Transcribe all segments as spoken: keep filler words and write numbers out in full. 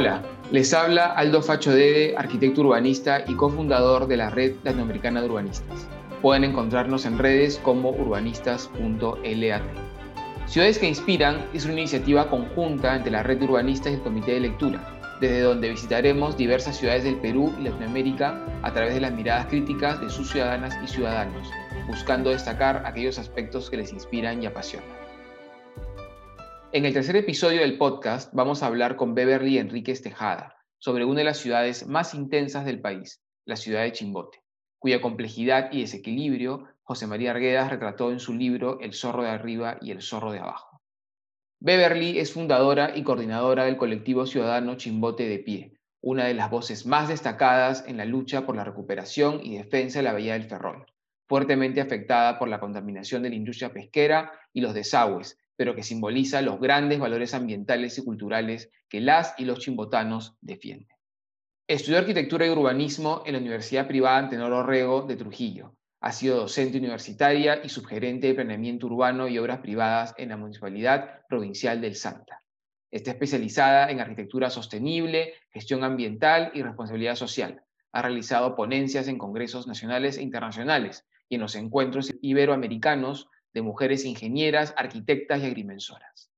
Hola, les habla Aldo Facho Dede, arquitecto urbanista y cofundador de la Red Latinoamericana de Urbanistas. Pueden encontrarnos en redes como urbanistas punto lat. Ciudades que inspiran es una iniciativa conjunta entre la Red de Urbanistas y el Comité de Lectura, desde donde visitaremos diversas ciudades del Perú y Latinoamérica a través de las miradas críticas de sus ciudadanas y ciudadanos, buscando destacar aquellos aspectos que les inspiran y apasionan. En el tercer episodio del podcast vamos a hablar con Beverly Enríquez Tejada sobre una de las ciudades más intensas del país, la ciudad de Chimbote, cuya complejidad y desequilibrio José María Arguedas retrató en su libro El zorro de arriba y el zorro de abajo. Beverly es fundadora y coordinadora del colectivo ciudadano Chimbote de Pie, una de las voces más destacadas en la lucha por la recuperación y defensa de la Bahía del Ferrol, fuertemente afectada por la contaminación de la industria pesquera y los desagües, pero que simboliza los grandes valores ambientales y culturales que las y los chimbotanos defienden. Estudió arquitectura y urbanismo en la Universidad Privada Antenor Orrego de Trujillo. Ha sido docente universitaria y subgerente de planeamiento urbano y obras privadas en la Municipalidad Provincial del Santa. Está especializada en arquitectura sostenible, gestión ambiental y responsabilidad social. Ha realizado ponencias en congresos nacionales e internacionales y en los encuentros iberoamericanos de mujeres ingenieras, arquitectas y agrimensoras.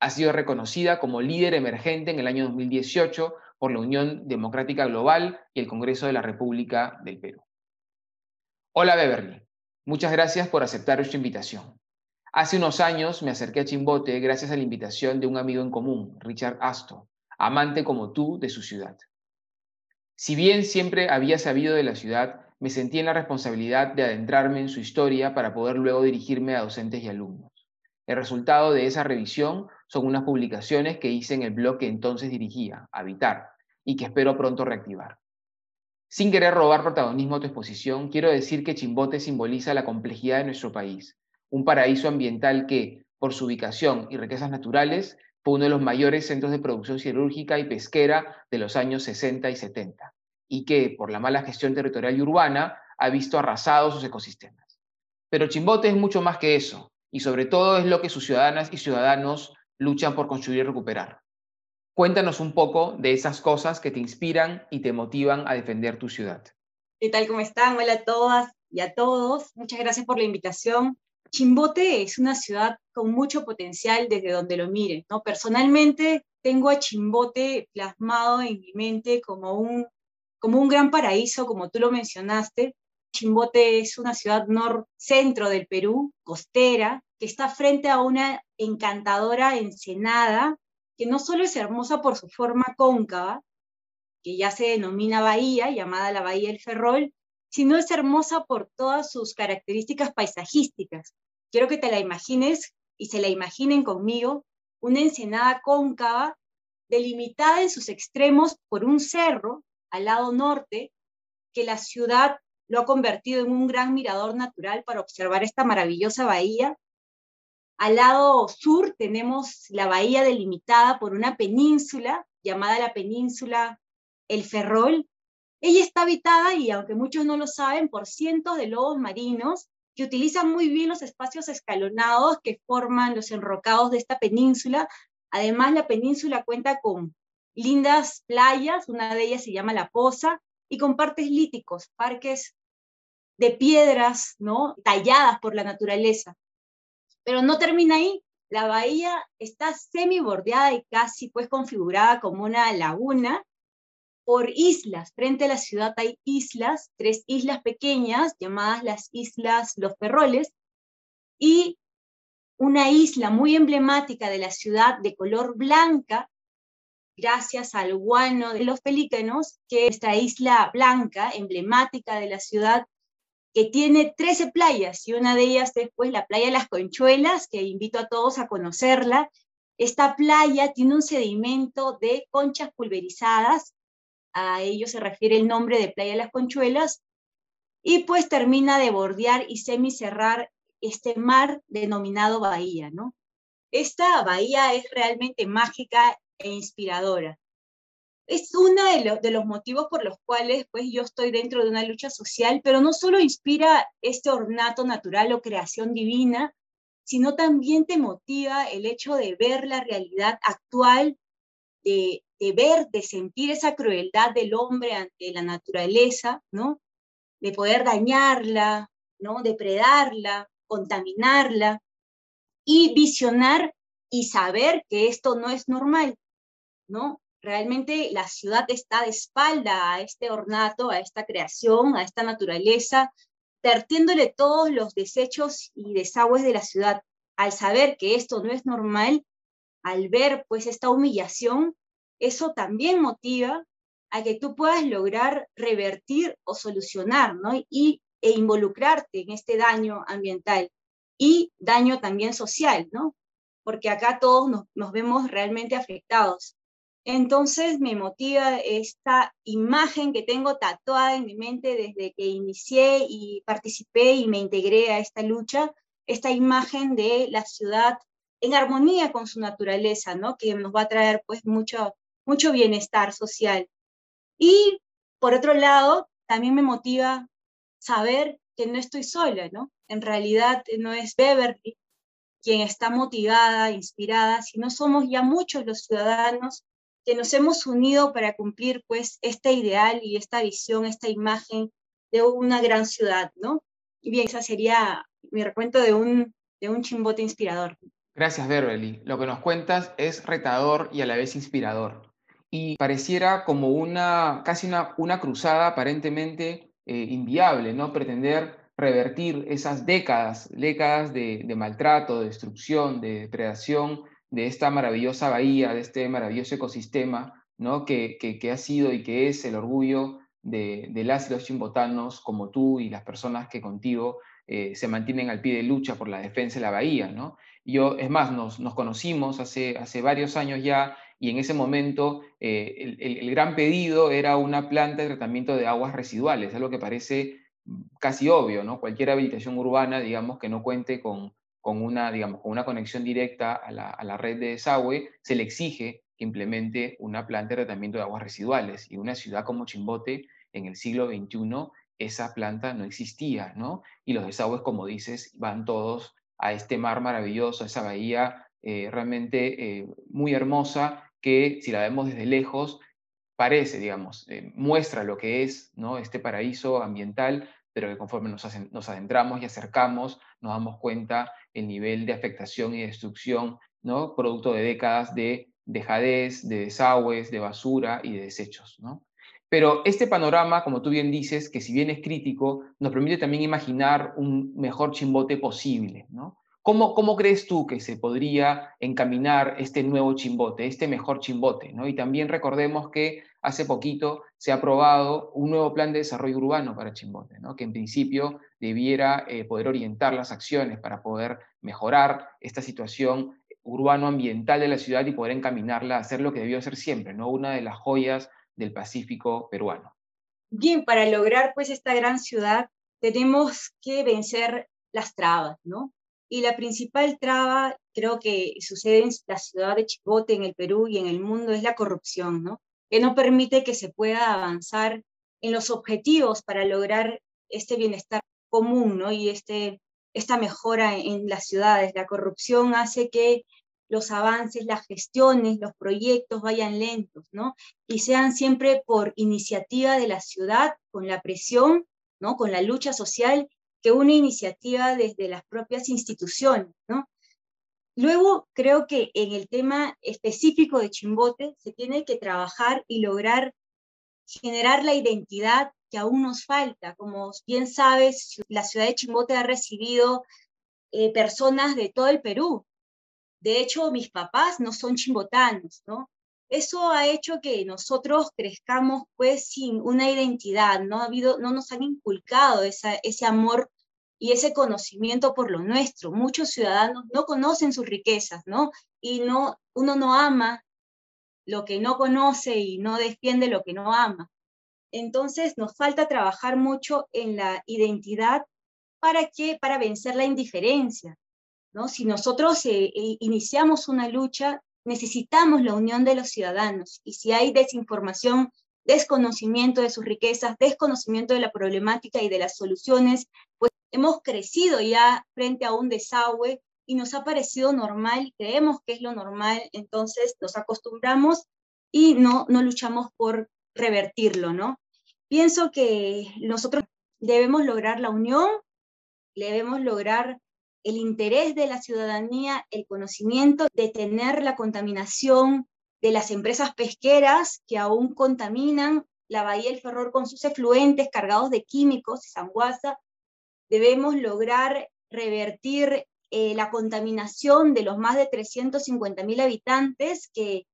Ha sido reconocida como líder emergente en el año dos mil dieciocho por la Unión Democrática Global y el Congreso de la República del Perú. Hola Beverly, muchas gracias por aceptar esta invitación. Hace unos años me acerqué a Chimbote gracias a la invitación de un amigo en común, Richard Astor, amante como tú de su ciudad. Si bien siempre había sabido de la ciudad, me sentí en la responsabilidad de adentrarme en su historia para poder luego dirigirme a docentes y alumnos. El resultado de esa revisión son unas publicaciones que hice en el blog que entonces dirigía, Habitar, y que espero pronto reactivar. Sin querer robar protagonismo a tu exposición, quiero decir que Chimbote simboliza la complejidad de nuestro país, un paraíso ambiental que, por su ubicación y riquezas naturales, fue uno de los mayores centros de producción siderúrgica y pesquera de los años sesenta y setenta. Y que, por la mala gestión territorial y urbana, ha visto arrasados sus ecosistemas. Pero Chimbote es mucho más que eso, y sobre todo es lo que sus ciudadanas y ciudadanos luchan por construir y recuperar. Cuéntanos un poco de esas cosas que te inspiran y te motivan a defender tu ciudad. ¿Qué tal? ¿Cómo están? Hola a todas y a todos. Muchas gracias por la invitación. Chimbote es una ciudad con mucho potencial desde donde lo mire, ¿no? Personalmente, tengo a Chimbote plasmado en mi mente como un como un gran paraíso, como tú lo mencionaste. Chimbote es una ciudad norcentro del Perú, costera, que está frente a una encantadora ensenada, que no solo es hermosa por su forma cóncava, que ya se denomina bahía, llamada la Bahía del Ferrol, sino es hermosa por todas sus características paisajísticas. Quiero que te la imagines, y se la imaginen conmigo, una ensenada cóncava, delimitada en sus extremos por un cerro, al lado norte, que la ciudad lo ha convertido en un gran mirador natural para observar esta maravillosa bahía. Al lado sur tenemos la bahía delimitada por una península, llamada la península El Ferrol. Ella está habitada, y aunque muchos no lo saben, por cientos de lobos marinos que utilizan muy bien los espacios escalonados que forman los enrocados de esta península. Además, la península cuenta con lindas playas, una de ellas se llama La Poza, y con parques líticos, parques de piedras, ¿no?, talladas por la naturaleza. Pero no termina ahí, la bahía está semibordeada y casi pues configurada como una laguna por islas. Frente a la ciudad hay islas, tres islas pequeñas llamadas las Islas Los Ferroles, y una isla muy emblemática de la ciudad de color blanca, gracias al guano de los pelícanos, que es esta isla blanca, emblemática de la ciudad, que tiene trece playas, y una de ellas es pues, la playa Las Conchuelas, que invito a todos a conocerla. Esta playa tiene un sedimento de conchas pulverizadas, a ello se refiere el nombre de playa Las Conchuelas, y pues termina de bordear y semicerrar este mar denominado bahía, ¿no? Esta bahía es realmente mágica e inspiradora. Es uno de, lo, de los motivos por los cuales pues, yo estoy dentro de una lucha social, pero no solo inspira este ornato natural o creación divina, sino también te motiva el hecho de ver la realidad actual de, de ver, de sentir esa crueldad del hombre ante la naturaleza, ¿no? De poder dañarla, ¿no? Depredarla, contaminarla, y visionar y saber que esto no es normal, ¿no? Realmente la ciudad está de espalda a este ornato, a esta creación, a esta naturaleza, vertiéndole todos los desechos y desagües de la ciudad. Al saber que esto no es normal, al ver pues esta humillación, eso también motiva a que tú puedas lograr revertir o solucionar, ¿no? Y, e involucrarte en este daño ambiental y daño también social, ¿no? Porque acá todos nos, nos vemos realmente afectados. Entonces me motiva esta imagen que tengo tatuada en mi mente desde que inicié y participé y me integré a esta lucha, esta imagen de la ciudad en armonía con su naturaleza, ¿no? Que nos va a traer pues mucho, mucho bienestar social. Y por otro lado, también me motiva saber que no estoy sola, ¿no? En realidad no es Beverly quien está motivada, inspirada, sino somos ya muchos los ciudadanos que nos hemos unido para cumplir pues este ideal y esta visión, esta imagen de una gran ciudad, ¿no? Y bien, esa sería mi recuento de un, de un Chimbote inspirador. Gracias, Beverly. Lo que nos cuentas es retador y a la vez inspirador. Y pareciera como una, casi una, una cruzada aparentemente eh, inviable, ¿no? Pretender revertir esas décadas, décadas de, de maltrato, de destrucción, de depredación, de esta maravillosa bahía, de este maravilloso ecosistema, ¿no? que, que, que ha sido y que es el orgullo de, de las y los chimbotanos como tú y las personas que contigo eh, se mantienen al pie de lucha por la defensa de la bahía, ¿no? Yo, es más, nos, nos conocimos hace, hace varios años ya, y en ese momento eh, el, el, el gran pedido era una planta de tratamiento de aguas residuales, algo que parece casi obvio, ¿no? Cualquier habilitación urbana, digamos, que no cuente con, con, una, digamos, con una conexión directa a la, a la red de desagüe, se le exige que implemente una planta de tratamiento de aguas residuales. Y una ciudad como Chimbote, en el siglo veintiuno, esa planta no existía, ¿no? Y los desagües, como dices, van todos a este mar maravilloso, a esa bahía eh, realmente eh, muy hermosa, que si la vemos desde lejos, parece, digamos, eh, muestra lo que es, ¿no? Este paraíso ambiental, pero que conforme nos, hacen, nos adentramos y acercamos, nos damos cuenta el nivel de afectación y destrucción, ¿no? Producto de décadas de dejadez, de desagües, de basura y de desechos, ¿no? Pero este panorama, como tú bien dices, que si bien es crítico, nos permite también imaginar un mejor Chimbote posible, ¿no? ¿Cómo, cómo crees tú que se podría encaminar este nuevo Chimbote, este mejor Chimbote, ¿no? Y también recordemos que hace poquito se ha aprobado un nuevo plan de desarrollo urbano para Chimbote, ¿no? Que en principio debiera eh, poder orientar las acciones para poder mejorar esta situación urbano-ambiental de la ciudad y poder encaminarla a hacer lo que debió hacer siempre, ¿no? Una de las joyas del Pacífico peruano. Bien, para lograr pues esta gran ciudad tenemos que vencer las trabas, ¿no? Y la principal traba, creo que sucede en la ciudad de Chimbote, en el Perú y en el mundo, es la corrupción, ¿no? Que no permite que se pueda avanzar en los objetivos para lograr este bienestar común, ¿no? Y este, esta mejora en las ciudades. La corrupción hace que los avances, las gestiones, los proyectos vayan lentos, ¿no? Y sean siempre por iniciativa de la ciudad, con la presión, ¿no? Con la lucha social, que una iniciativa desde las propias instituciones, ¿no? Luego, creo que en el tema específico de Chimbote se tiene que trabajar y lograr generar la identidad que aún nos falta. Como bien sabes, la ciudad de Chimbote ha recibido eh, personas de todo el Perú. De hecho, mis papás no son chimbotanos, ¿no? Eso ha hecho que nosotros crezcamos pues sin una identidad, no, ha habido, no nos han inculcado esa, ese amor y ese conocimiento por lo nuestro. Muchos ciudadanos no conocen sus riquezas, ¿no? Y no, uno no ama lo que no conoce y no defiende lo que no ama. Entonces nos falta trabajar mucho en la identidad para, que, para vencer la indiferencia, ¿no? Si nosotros eh, iniciamos una lucha, necesitamos la unión de los ciudadanos, y si hay desinformación, desconocimiento de sus riquezas, desconocimiento de la problemática y de las soluciones, pues hemos crecido ya frente a un desagüe y nos ha parecido normal, creemos que es lo normal, entonces nos acostumbramos y no, no luchamos por revertirlo, ¿no? Pienso que nosotros debemos lograr la unión, debemos lograr el interés de la ciudadanía, el conocimiento, detener la contaminación de las empresas pesqueras que aún contaminan la Bahía del Ferrol con sus efluentes cargados de químicos, sanguaza. Debemos lograr revertir eh, la contaminación de los más de trescientos cincuenta mil habitantes que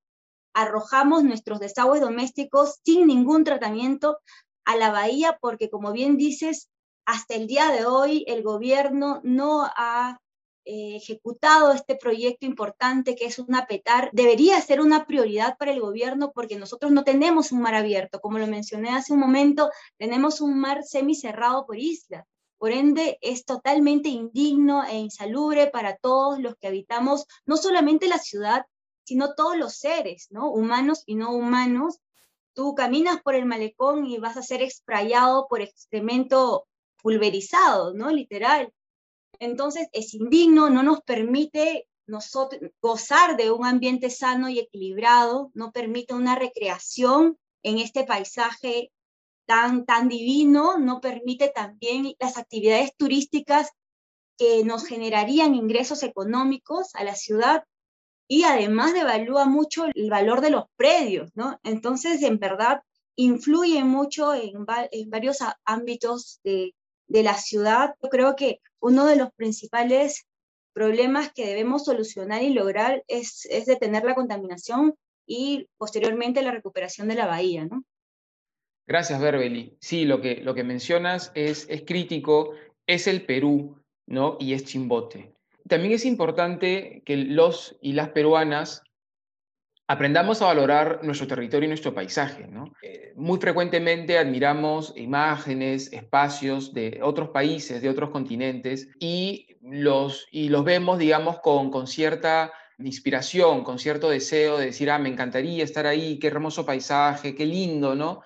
arrojamos nuestros desagües domésticos sin ningún tratamiento a la bahía, porque como bien dices, hasta el día de hoy el gobierno no ha eh, ejecutado este proyecto importante que es un habitar. Debería ser una prioridad para el gobierno porque nosotros no tenemos un mar abierto, como lo mencioné hace un momento, tenemos un mar semicerrado por isla, por ende es totalmente indigno e insalubre para todos los que habitamos, no solamente la ciudad, sino todos los seres, ¿no? Humanos y no humanos. Tú caminas por el malecón y vas a ser exprayado por excremento pulverizado, ¿no? Literal. Entonces es indigno, no nos permite nosotros gozar de un ambiente sano y equilibrado, no permite una recreación en este paisaje tan, tan divino, no permite también las actividades turísticas que nos generarían ingresos económicos a la ciudad, y además devalúa mucho el valor de los predios, ¿no? Entonces, en verdad, influye mucho en, va en varios ámbitos de, de la ciudad. Yo creo que uno de los principales problemas que debemos solucionar y lograr es, es detener la contaminación y posteriormente la recuperación de la bahía, ¿no? Gracias, Beverly. Sí, lo que, lo que mencionas es, es crítico, es el Perú, ¿no? Y es Chimbote. También es importante que los y las peruanas aprendamos a valorar nuestro territorio y nuestro paisaje, ¿no? Eh, muy frecuentemente admiramos imágenes, espacios de otros países, de otros continentes, y los, y los vemos, digamos, con, con cierta inspiración, con cierto deseo de decir, ah, me encantaría estar ahí, qué hermoso paisaje, qué lindo, ¿no?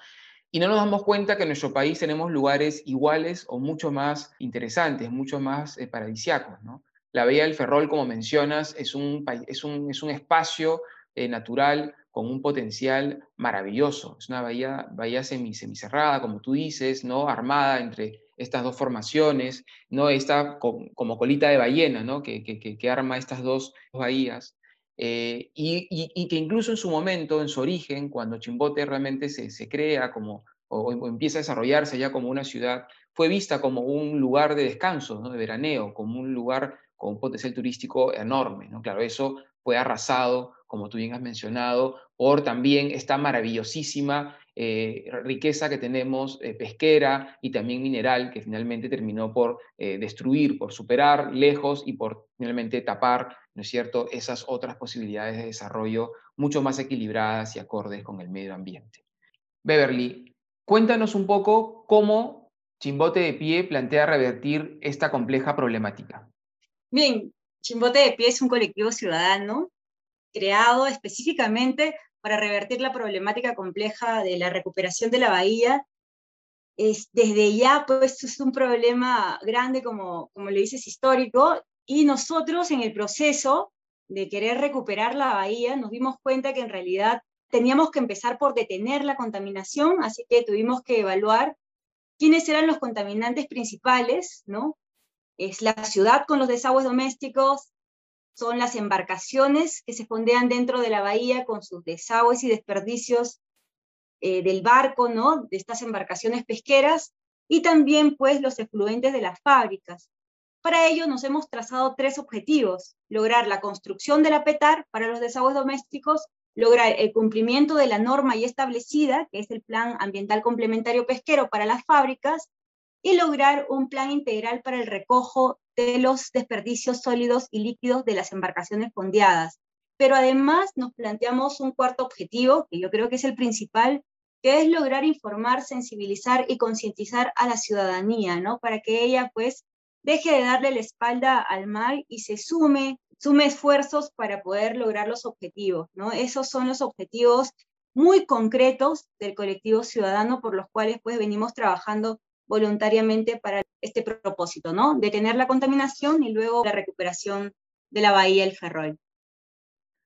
Y no nos damos cuenta que en nuestro país tenemos lugares iguales o mucho más interesantes, mucho más eh, paradisíacos, ¿no? La Bahía del Ferrol, como mencionas, es un, es un, es un espacio eh, natural con un potencial maravilloso. Es una bahía, bahía semi, semicerrada, como tú dices, ¿no? Armada entre estas dos formaciones, ¿no? Esta com, como colita de ballena, ¿no? que, que, que arma estas dos bahías. Eh, y, y, y que incluso en su momento, en su origen, cuando Chimbote realmente se, se crea como, o, o empieza a desarrollarse ya como una ciudad, fue vista como un lugar de descanso, ¿no? De veraneo, como un lugar con un potencial turístico enorme, ¿no? Claro, eso fue arrasado, como tú bien has mencionado, por también esta maravillosísima eh, riqueza que tenemos, eh, pesquera y también mineral, que finalmente terminó por eh, destruir, por superar lejos y por finalmente tapar, ¿no es cierto?, esas otras posibilidades de desarrollo mucho más equilibradas y acordes con el medio ambiente. Beverly, cuéntanos un poco cómo Chimbote de Pie plantea revertir esta compleja problemática. Bien, Chimbote de Pie es un colectivo ciudadano creado específicamente para revertir la problemática compleja de la recuperación de la bahía. Es, desde ya, pues, es un problema grande, como, como le dices, histórico, y nosotros en el proceso de querer recuperar la bahía nos dimos cuenta que en realidad teníamos que empezar por detener la contaminación, así que tuvimos que evaluar quiénes eran los contaminantes principales, ¿no? Es la ciudad con los desagües domésticos, son las embarcaciones que se fondean dentro de la bahía con sus desagües y desperdicios eh, del barco, ¿no? De estas embarcaciones pesqueras, y también pues los efluentes de las fábricas. Para ello nos hemos trazado tres objetivos: lograr la construcción del habitar para los desagües domésticos, lograr el cumplimiento de la norma ya establecida, que es el Plan Ambiental Complementario Pesquero para las fábricas, y lograr un plan integral para el recojo de los desperdicios sólidos y líquidos de las embarcaciones fondeadas. Pero además nos planteamos un cuarto objetivo, que yo creo que es el principal, que es lograr informar, sensibilizar y concientizar a la ciudadanía, ¿no? Para que ella pues deje de darle la espalda al mar y se sume, sume esfuerzos para poder lograr los objetivos, ¿no? Esos son los objetivos muy concretos del colectivo ciudadano por los cuales pues venimos trabajando voluntariamente para este propósito, ¿no? Detener la contaminación y luego la recuperación de la Bahía del Ferrol.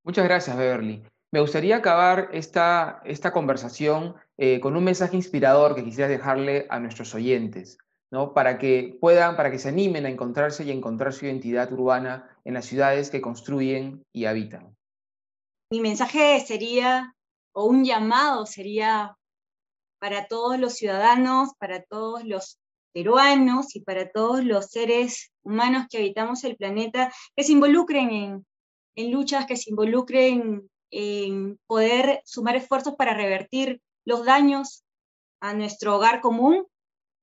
Muchas gracias, Beverly. Me gustaría acabar esta, esta conversación eh, con un mensaje inspirador que quisiera dejarle a nuestros oyentes, ¿no? Para que puedan, para que se animen a encontrarse y a encontrar su identidad urbana en las ciudades que construyen y habitan. Mi mensaje sería, o un llamado sería, para todos los ciudadanos, para todos los peruanos y para todos los seres humanos que habitamos el planeta, que se involucren en, en luchas, que se involucren en poder sumar esfuerzos para revertir los daños a nuestro hogar común,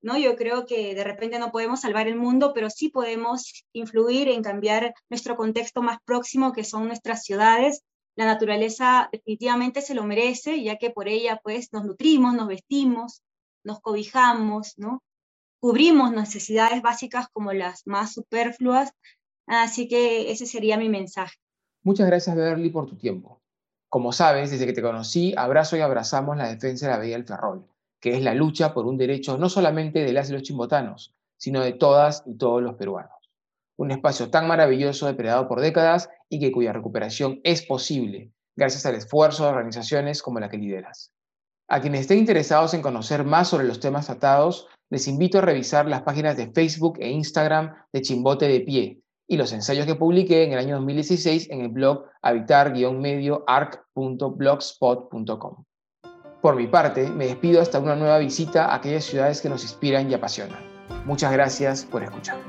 ¿no? Yo creo que de repente no podemos salvar el mundo, pero sí podemos influir en cambiar nuestro contexto más próximo, que son nuestras ciudades. La naturaleza definitivamente se lo merece, ya que por ella pues, nos nutrimos, nos vestimos, nos cobijamos, ¿no? Cubrimos necesidades básicas como las más superfluas, así que ese sería mi mensaje. Muchas gracias, Beverly, por tu tiempo. Como sabes, desde que te conocí, abrazo y abrazamos la defensa de la Bahía del Ferrol, que es la lucha por un derecho no solamente de las y los chimbotanos, sino de todas y todos los peruanos. Un espacio tan maravilloso depredado por décadas y que cuya recuperación es posible gracias al esfuerzo de organizaciones como la que lideras. A quienes estén interesados en conocer más sobre los temas tratados, les invito a revisar las páginas de Facebook e Instagram de Chimbote de Pie y los ensayos que publiqué en el año dos mil dieciséis en el blog habitar-medio arc punto blogspot punto com. Por mi parte, me despido hasta una nueva visita a aquellas ciudades que nos inspiran y apasionan. Muchas gracias por escuchar.